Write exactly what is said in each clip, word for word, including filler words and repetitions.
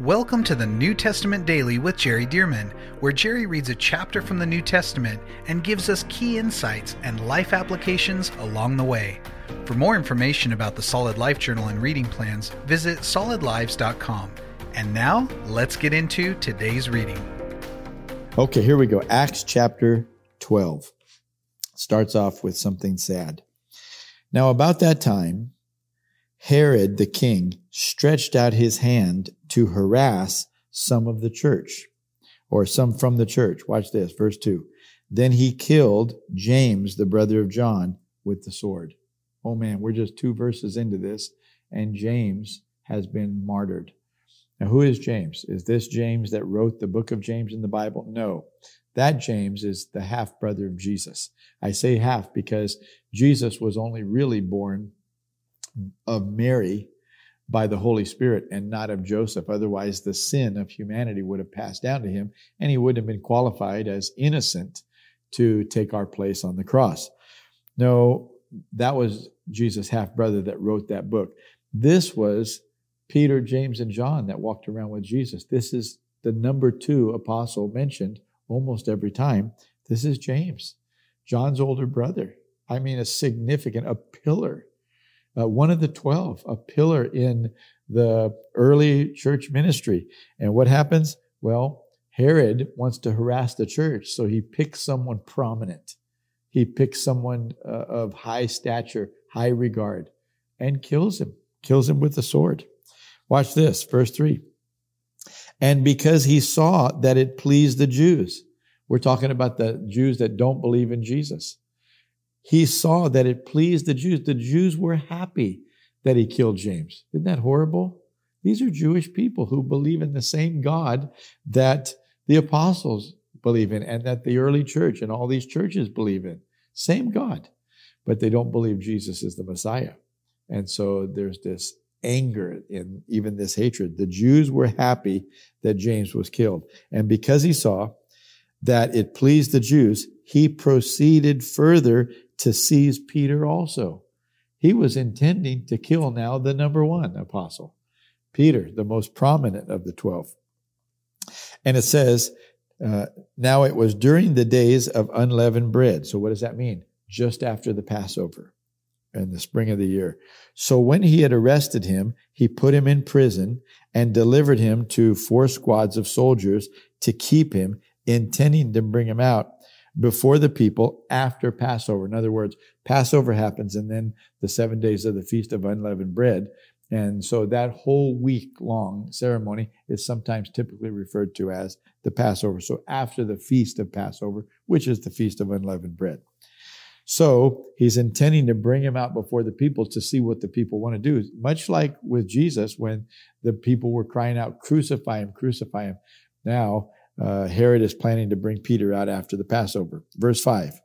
Welcome to the New Testament Daily with Jerry Dirmann, where Jerry reads a chapter from the New Testament and gives us key insights and life applications along the way. For more information about the Solid Life Journal and reading plans, visit solid lives dot com. And now, let's get into today's reading. Okay, here we go. Acts chapter twelve starts off with something sad. Now, about that time, Herod the king stretched out his hand to harass some of the church, or some from the church. Watch this, verse two. Then he killed James, the brother of John, with the sword. Oh man, we're just two verses into this, and James has been martyred. Now, who is James? Is this James that wrote the book of James in the Bible? No. That James is the half-brother of Jesus. I say half because Jesus was only really born of Mary by the Holy Spirit and not of Joseph. Otherwise, the sin of humanity would have passed down to him, and he would have been qualified as innocent to take our place on the cross. No, that was Jesus' half-brother that wrote that book. This was Peter, James, and John that walked around with Jesus. This is the number two apostle mentioned almost every time. This is James, John's older brother. I mean, a significant, a pillar. Uh, one of the twelve, a pillar in the early church ministry. And what happens? Well, Herod wants to harass the church, so he picks someone prominent. He picks someone uh, of high stature, high regard, and kills him, kills him with the sword. Watch this, verse three. And because he saw that it pleased the Jews, we're talking about the Jews that don't believe in Jesus. He saw that it pleased the Jews. The Jews were happy that he killed James. Isn't that horrible? These are Jewish people who believe in the same God that the apostles believe in and that the early church and all these churches believe in. Same God, but they don't believe Jesus is the Messiah. And so there's this anger and even this hatred. The Jews were happy that James was killed. And because he saw that it pleased the Jews, he proceeded further to seize Peter also. He was intending to kill now the number one apostle, Peter, the most prominent of the twelve. And it says, uh, now it was during the days of unleavened bread. So what does that mean? Just after the Passover and the spring of the year. So when he had arrested him, he put him in prison and delivered him to four squads of soldiers to keep him, intending to bring him out before the people after Passover. In other words, Passover happens and then the seven days of the Feast of Unleavened Bread. And so that whole week-long ceremony is sometimes typically referred to as the Passover. So after the Feast of Passover, which is the Feast of Unleavened Bread. So he's intending to bring him out before the people to see what the people want to do. Much like with Jesus, when the people were crying out, crucify him, crucify him. Now, Uh, Herod is planning to bring Peter out after the Passover. Verse five,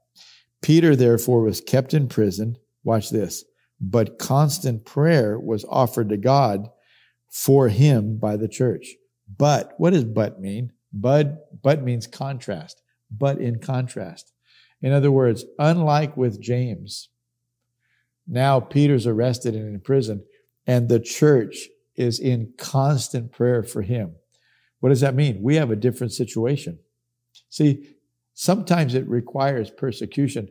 Peter, therefore, was kept in prison. Watch this. But constant prayer was offered to God for him by the church. But, what does but mean? But, but means contrast, but in contrast. In other words, unlike with James, now Peter's arrested and in prison, and the church is in constant prayer for him. What does that mean? We have a different situation. See, sometimes it requires persecution.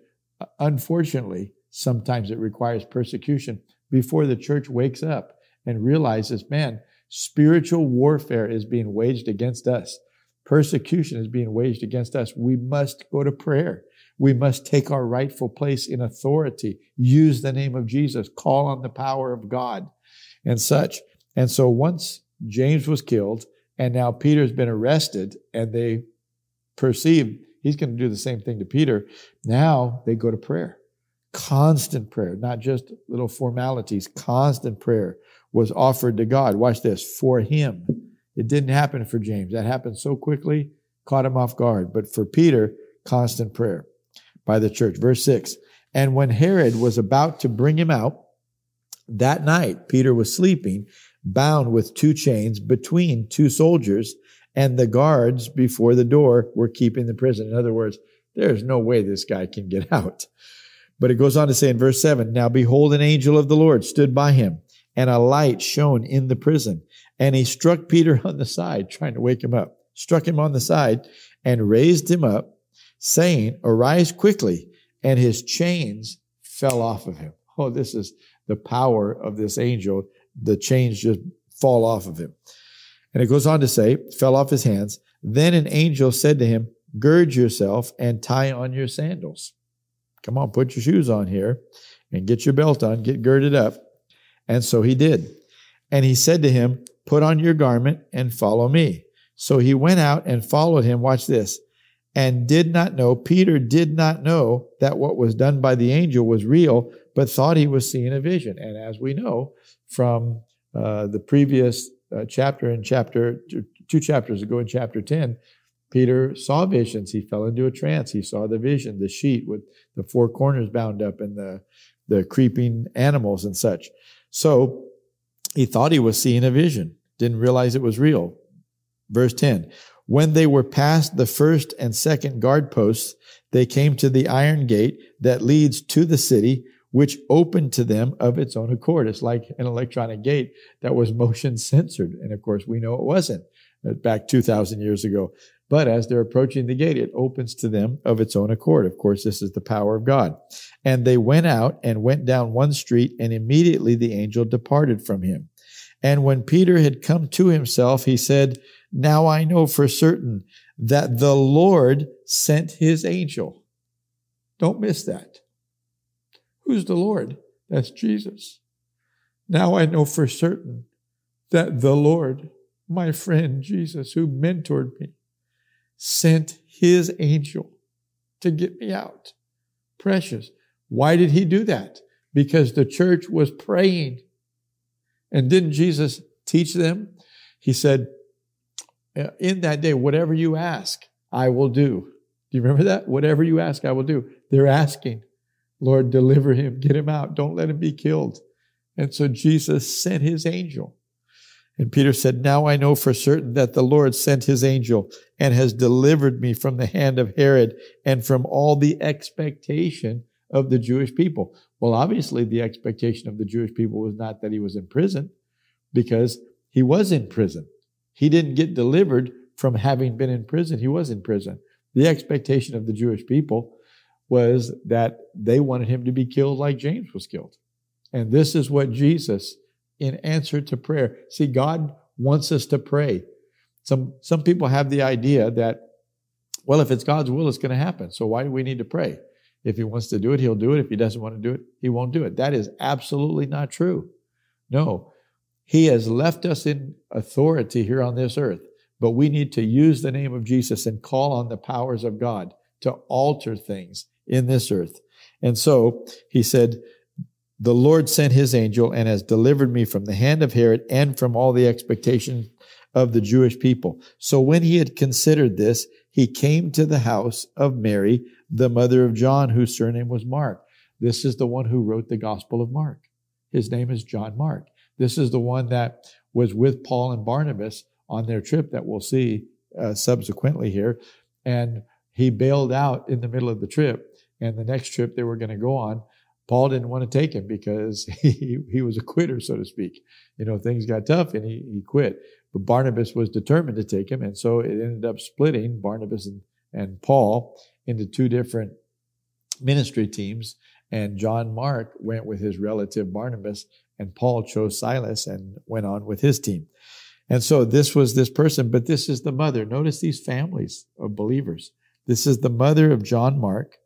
Unfortunately, sometimes it requires persecution before the church wakes up and realizes, man, spiritual warfare is being waged against us. Persecution is being waged against us. We must go to prayer. We must take our rightful place in authority, use the name of Jesus, call on the power of God and such. And so once James was killed, and now Peter's been arrested, and they perceive he's going to do the same thing to Peter. Now they go to prayer. Constant prayer, not just little formalities. Constant prayer was offered to God. Watch this, for him. It didn't happen for James. That happened so quickly, caught him off guard. But for Peter, constant prayer by the church. Verse six, and when Herod was about to bring him out, that night Peter was sleeping, bound with two chains between two soldiers, and the guards before the door were keeping the prison. In other words, there's no way this guy can get out. But it goes on to say in verse seven, now behold, an angel of the Lord stood by him, and a light shone in the prison, And he struck Peter on the side, trying to wake him up, struck him on the side and raised him up, saying, "Arise quickly." And his chains fell off of him. Oh, this is the power of this angel. The chains just fall off of him. And it goes on to say, fell off his hands. Then an angel said to him, "Gird yourself and tie on your sandals." Come on, put your shoes on here and get your belt on, get girded up. And so he did. And he said to him, "Put on your garment and follow me." So he went out and followed him. Watch this. And did not know, Peter did not know that what was done by the angel was real, but thought he was seeing a vision. And as we know from uh, the previous uh, chapter in chapter, two, two chapters ago in chapter ten, Peter saw visions. He fell into a trance. He saw the vision, the sheet with the four corners bound up and the, the creeping animals and such. So he thought he was seeing a vision, didn't realize it was real. Verse ten. When they were past the first and second guard posts, they came to the iron gate that leads to the city, which opened to them of its own accord. It's like an electronic gate that was motion censored. And of course, we know it wasn't back two thousand years ago. But as they're approaching the gate, it opens to them of its own accord. Of course, this is the power of God. And they went out and went down one street, and immediately the angel departed from him. And when Peter had come to himself, he said, "Now I know for certain that the Lord sent his angel." Don't miss that. Who's the Lord? That's Jesus. Now I know for certain that the Lord, my friend Jesus, who mentored me, sent his angel to get me out. Precious. Why did he do that? Because the church was praying. And didn't Jesus teach them? He said, "In that day, whatever you ask, I will do." Do you remember that? Whatever you ask, I will do. They're asking, "Lord, deliver him, get him out. Don't let him be killed." And so Jesus sent his angel. And Peter said, "Now I know for certain that the Lord sent his angel and has delivered me from the hand of Herod and from all the expectation of the Jewish people." Well, obviously, the expectation of the Jewish people was not that he was in prison, because he was in prison. He didn't get delivered from having been in prison. He was in prison. The expectation of the Jewish people was that they wanted him to be killed like James was killed. And this is what Jesus, in answer to prayer. See, God wants us to pray. Some some people have the idea that, well, if it's God's will, it's going to happen. So why do we need to pray? If he wants to do it, he'll do it. If he doesn't want to do it, he won't do it. That is absolutely not true. No, he has left us in authority here on this earth, but we need to use the name of Jesus and call on the powers of God to alter things in this earth. And so he said, "The Lord sent his angel and has delivered me from the hand of Herod and from all the expectation of the Jewish people." So when he had considered this, he came to the house of Mary, the mother of John, whose surname was Mark. This is the one who wrote the Gospel of Mark. His name is John Mark. This is the one that was with Paul and Barnabas on their trip that we'll see uh, subsequently here. And he bailed out in the middle of the trip. And the next trip they were going to go on, Paul didn't want to take him because he, he was a quitter, so to speak. You know, things got tough and he, he quit. But Barnabas was determined to take him. And so it ended up splitting Barnabas and, and Paul into two different ministry teams. And John Mark went with his relative Barnabas, and Paul chose Silas and went on with his team. And so this was this person, but this is the mother. Notice these families of believers. This is the mother of John Mark.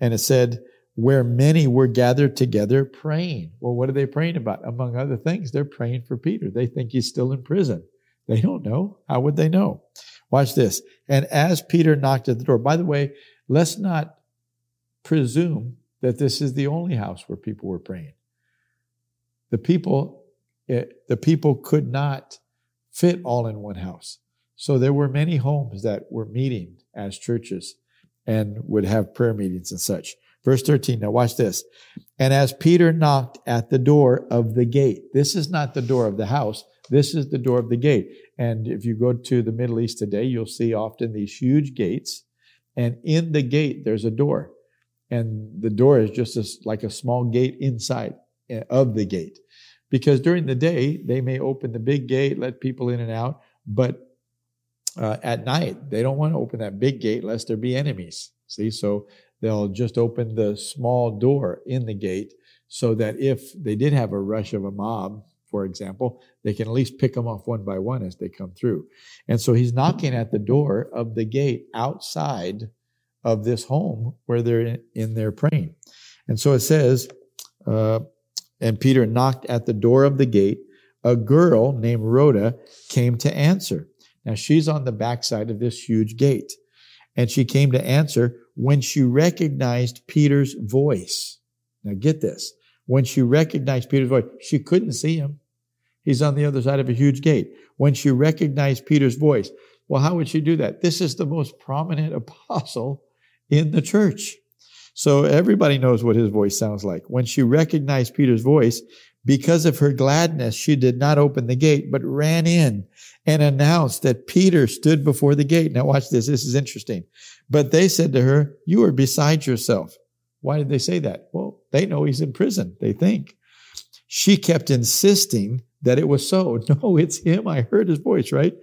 And it said, where many were gathered together praying. Well, what are they praying about? Among other things, they're praying for Peter. They think he's still in prison. They don't know. How would they know? Watch this. And as Peter knocked at the door, by the way, let's not presume that this is the only house where people were praying. The people, it, the people could not fit all in one house. So there were many homes that were meeting as churches and would have prayer meetings and such. Verse thirteen, now watch this. And as Peter knocked at the door of the gate, this is not the door of the house, this is the door of the gate. And if you go to the Middle East today, you'll see often these huge gates, and in the gate, there's a door. And the door is just a, like a small gate inside of the gate, Because during the day, they may open the big gate, let people in and out, but uh, at night, they don't want to open that big gate lest there be enemies. See, so they'll just open the small door in the gate so that if they did have a rush of a mob, for example, they can at least pick them off one by one as they come through. And so he's knocking at the door of the gate outside of this home where they're in, in there praying. And so it says, uh, and Peter knocked at the door of the gate. A girl named Rhoda came to answer. Now she's on the backside of this huge gate. And she came to answer when she recognized Peter's voice. Now get this. When she recognized Peter's voice, she couldn't see him. He's on the other side of a huge gate. When she recognized Peter's voice, well, how would she do that? This is the most prominent apostle in the church. So everybody knows what his voice sounds like. When she recognized Peter's voice, because of her gladness, she did not open the gate, but ran in and announced that Peter stood before the gate. Now watch this. This is interesting. But they said to her, "You are beside yourself." Why did they say that? Well, they know he's in prison, they think. She kept insisting that it was so. No, it's him. I heard his voice, right?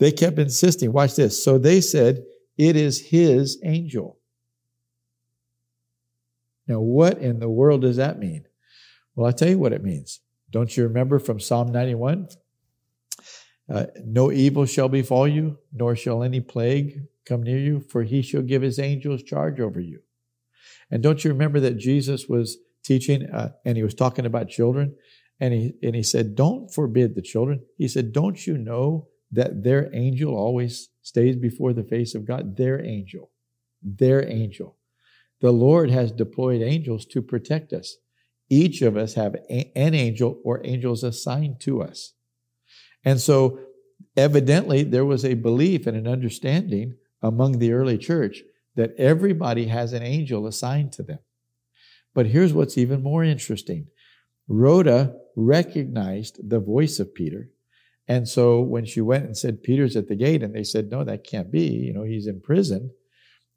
They kept insisting. Watch this. So they said, "It is his angel." Now, what in the world does that mean? Well, I'll tell you what it means. Don't you remember from Psalm ninety-one? Uh, no evil shall befall you, nor shall any plague come near you, for he shall give his angels charge over you. And don't you remember that Jesus was teaching uh, and he was talking about children and he, and he said, don't forbid the children. He said, don't you know that their angel always stays before the face of God? Their angel, their angel. The Lord has deployed angels to protect us. Each of us have a, an angel or angels assigned to us. And so evidently there was a belief and an understanding among the early church that everybody has an angel assigned to them. But here's what's even more interesting. Rhoda recognized the voice of Peter. And so when she went and said, "Peter's at the gate," and they said, "No, that can't be, you know, he's in prison."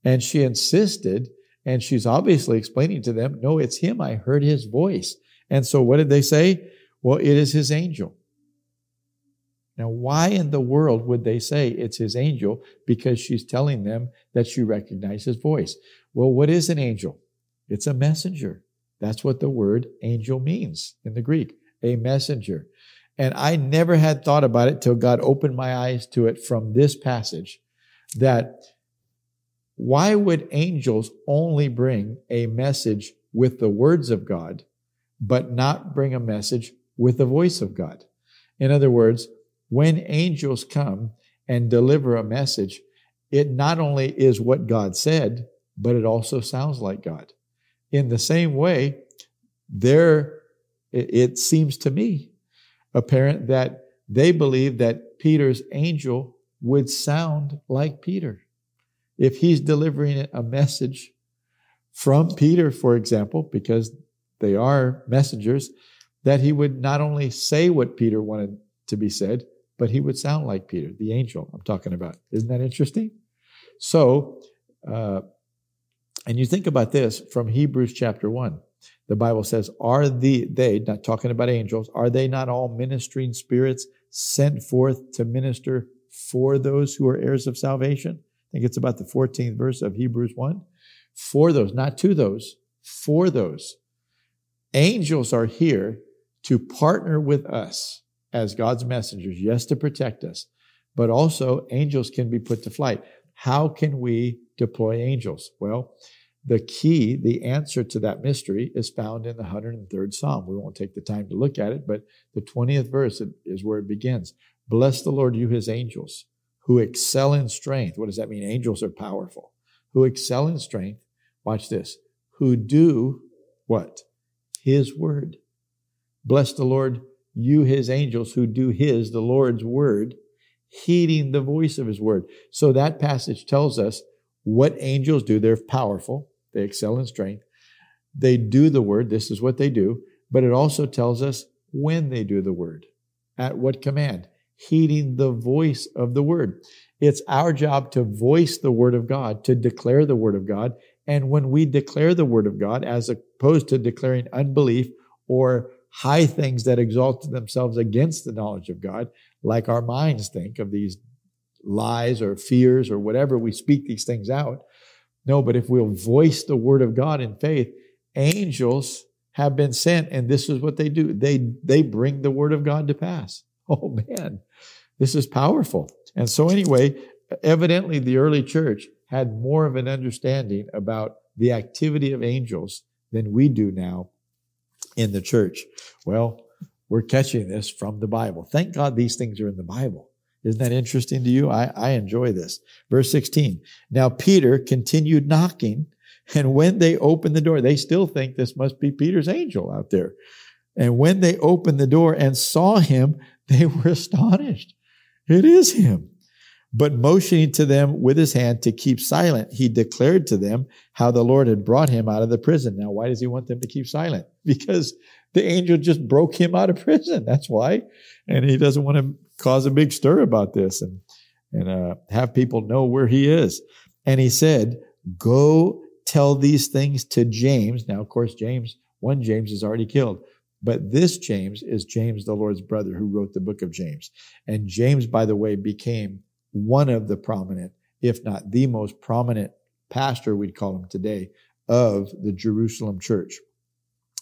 And she insisted, and she's obviously explaining to them, "No, it's him. I heard his voice." And so what did they say? Well, "It is his angel." Now, why in the world would they say it's his angel? Because she's telling them that she recognized his voice. Well, what is an angel? It's a messenger. That's what the word angel means in the Greek, a messenger. And I never had thought about it till God opened my eyes to it from this passage, that why would angels only bring a message with the words of God, but not bring a message with the voice of God? In other words, when angels come and deliver a message, it not only is what God said, but it also sounds like God. In the same way, there, it seems to me apparent that they believe that Peter's angel would sound like Peter. If he's delivering a message from Peter, for example, because they are messengers, that he would not only say what Peter wanted to be said, but he would sound like Peter, the angel I'm talking about. Isn't that interesting? So, uh, and you think about this from Hebrews chapter one. The Bible says, are the, they, not talking about angels, are they not all ministering spirits sent forth to minister for those who are heirs of salvation? I think it's about the fourteenth verse of Hebrews one. For those, not to those, for those. Angels are here to partner with us as God's messengers, yes, to protect us, but also angels can be put to flight. How can we deploy angels? Well, the key, the answer to that mystery is found in the one hundred third Psalm. We won't take the time to look at it, but the twentieth verse is where it begins. Bless the Lord, you his angels, who excel in strength. What does that mean? Angels are powerful. Who excel in strength, watch this, who do what? His word. Bless the Lord, you, his angels, who do his, the Lord's word, heeding the voice of his word. So that passage tells us what angels do. They're powerful. They excel in strength. They do the word. This is what they do. But it also tells us when they do the word. At what command? Heeding the voice of the word. It's our job to voice the word of God, to declare the word of God. And when we declare the word of God, as opposed to declaring unbelief or high things that exalt themselves against the knowledge of God, like our minds think of these lies or fears or whatever. We speak these things out. No, but if we'll voice the word of God in faith, angels have been sent, and this is what they do. They, they bring the word of God to pass. Oh, man, this is powerful. And so anyway, evidently the early church had more of an understanding about the activity of angels than we do now in the church. Well, we're catching this from the Bible. Thank God these things are in the Bible. Isn't that interesting to you? I, I enjoy this. Verse sixteen, now Peter continued knocking, and when they opened the door, they still think this must be Peter's angel out there. And when they opened the door and saw him, they were astonished. It is him. But motioning to them with his hand to keep silent, he declared to them how the Lord had brought him out of the prison. Now, why does he want them to keep silent? Because the angel just broke him out of prison. That's why. And he doesn't want to cause a big stir about this and, and uh, have people know where he is. And he said, go tell these things to James. Now, of course, James, one James is already killed. But this James is James, the Lord's brother, who wrote the book of James. And James, by the way, became one of the prominent, if not the most prominent pastor, we'd call him today, of the Jerusalem church.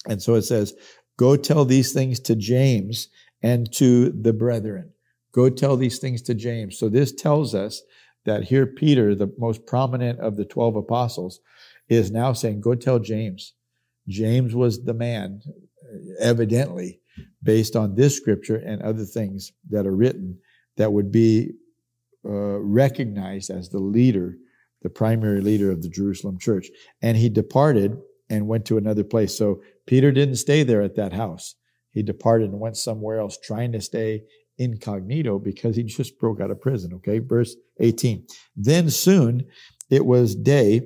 And so it says, go tell these things to James and to the brethren. Go tell these things to James. So this tells us that here Peter, the most prominent of the twelve apostles, is now saying, go tell James. James was the man, evidently, based on this scripture and other things that are written, that would be Uh, recognized as the leader, the primary leader of the Jerusalem church. And he departed and went to another place. So Peter didn't stay there at that house. He departed and went somewhere else, trying to stay incognito because he just broke out of prison. Okay, verse eighteen. Then soon it was day.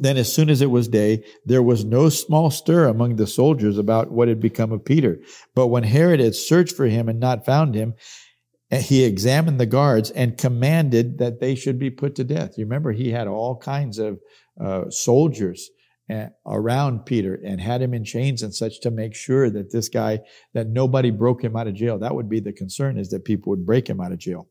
Then as soon as it was day, there was no small stir among the soldiers about what had become of Peter. But when Herod had searched for him and not found him, he examined the guards and commanded that they should be put to death. You remember, he had all kinds of uh, soldiers around Peter and had him in chains and such to make sure that this guy, that nobody broke him out of jail. That would be the concern, is that people would break him out of jail.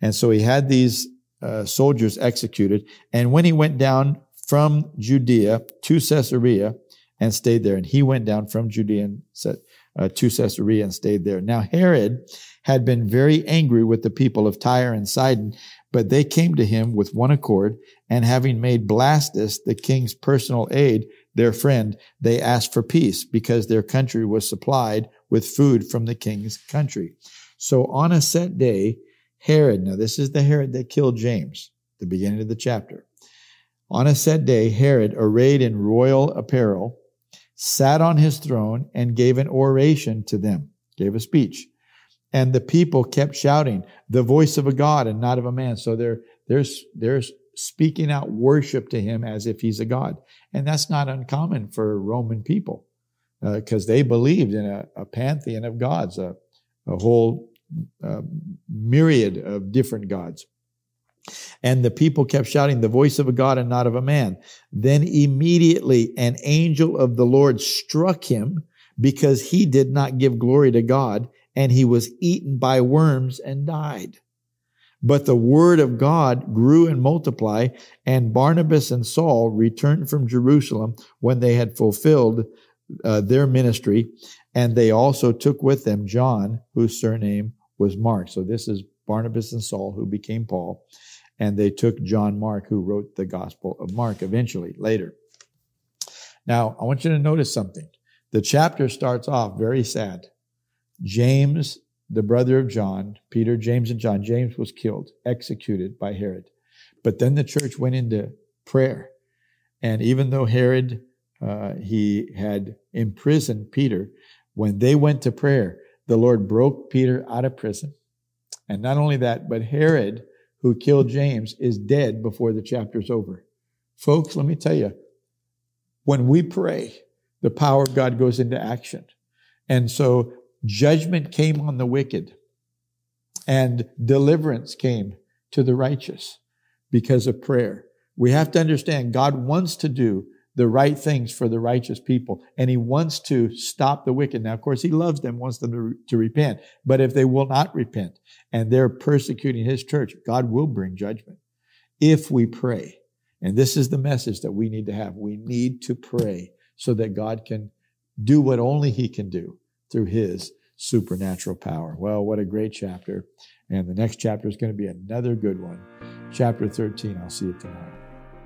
And so he had these uh, soldiers executed. And when he went down from Judea to Caesarea and stayed there, and he went down from Judea and said, Uh, to Caesarea and stayed there. Now Herod had been very angry with the people of Tyre and Sidon, but they came to him with one accord, and having made Blastus, the king's personal aide, their friend, they asked for peace because their country was supplied with food from the king's country. So on a set day, Herod, now this is the Herod that killed James, the beginning of the chapter. On a set day, Herod, arrayed in royal apparel, sat on his throne and gave an oration to them, gave a speech. And the people kept shouting, the voice of a God and not of a man. So they're, they're, they're speaking out worship to him as if he's a God. And that's not uncommon for Roman people, because uh, they believed in a, a pantheon of gods, a, a whole uh, myriad of different gods. And the people kept shouting, the voice of a God and not of a man. Then immediately an angel of the Lord struck him because he did not give glory to God, and he was eaten by worms and died. But the word of God grew and multiplied, and Barnabas and Saul returned from Jerusalem when they had fulfilled uh, their ministry, and they also took with them John, whose surname was Mark. So this is Barnabas and Saul, who became Paul. And they took John Mark, who wrote the Gospel of Mark eventually, later. Now, I want you to notice something. The chapter starts off very sad. James, the brother of John, Peter, James, and John, James was killed, executed by Herod. But then the church went into prayer. And even though Herod, uh, he had imprisoned Peter, when they went to prayer, the Lord broke Peter out of prison. And not only that, but Herod, who killed James, is dead before the chapter's over. Folks, let me tell you, when we pray, the power of God goes into action. And so judgment came on the wicked, and deliverance came to the righteous because of prayer. We have to understand God wants to do the right things for the righteous people. And he wants to stop the wicked. Now, of course, he loves them, wants them to, to repent. But if they will not repent and they're persecuting his church, God will bring judgment if we pray. And this is the message that we need to have. We need to pray so that God can do what only he can do through his supernatural power. Well, what a great chapter. And the next chapter is going to be another good one. Chapter thirteen. I'll see you tomorrow.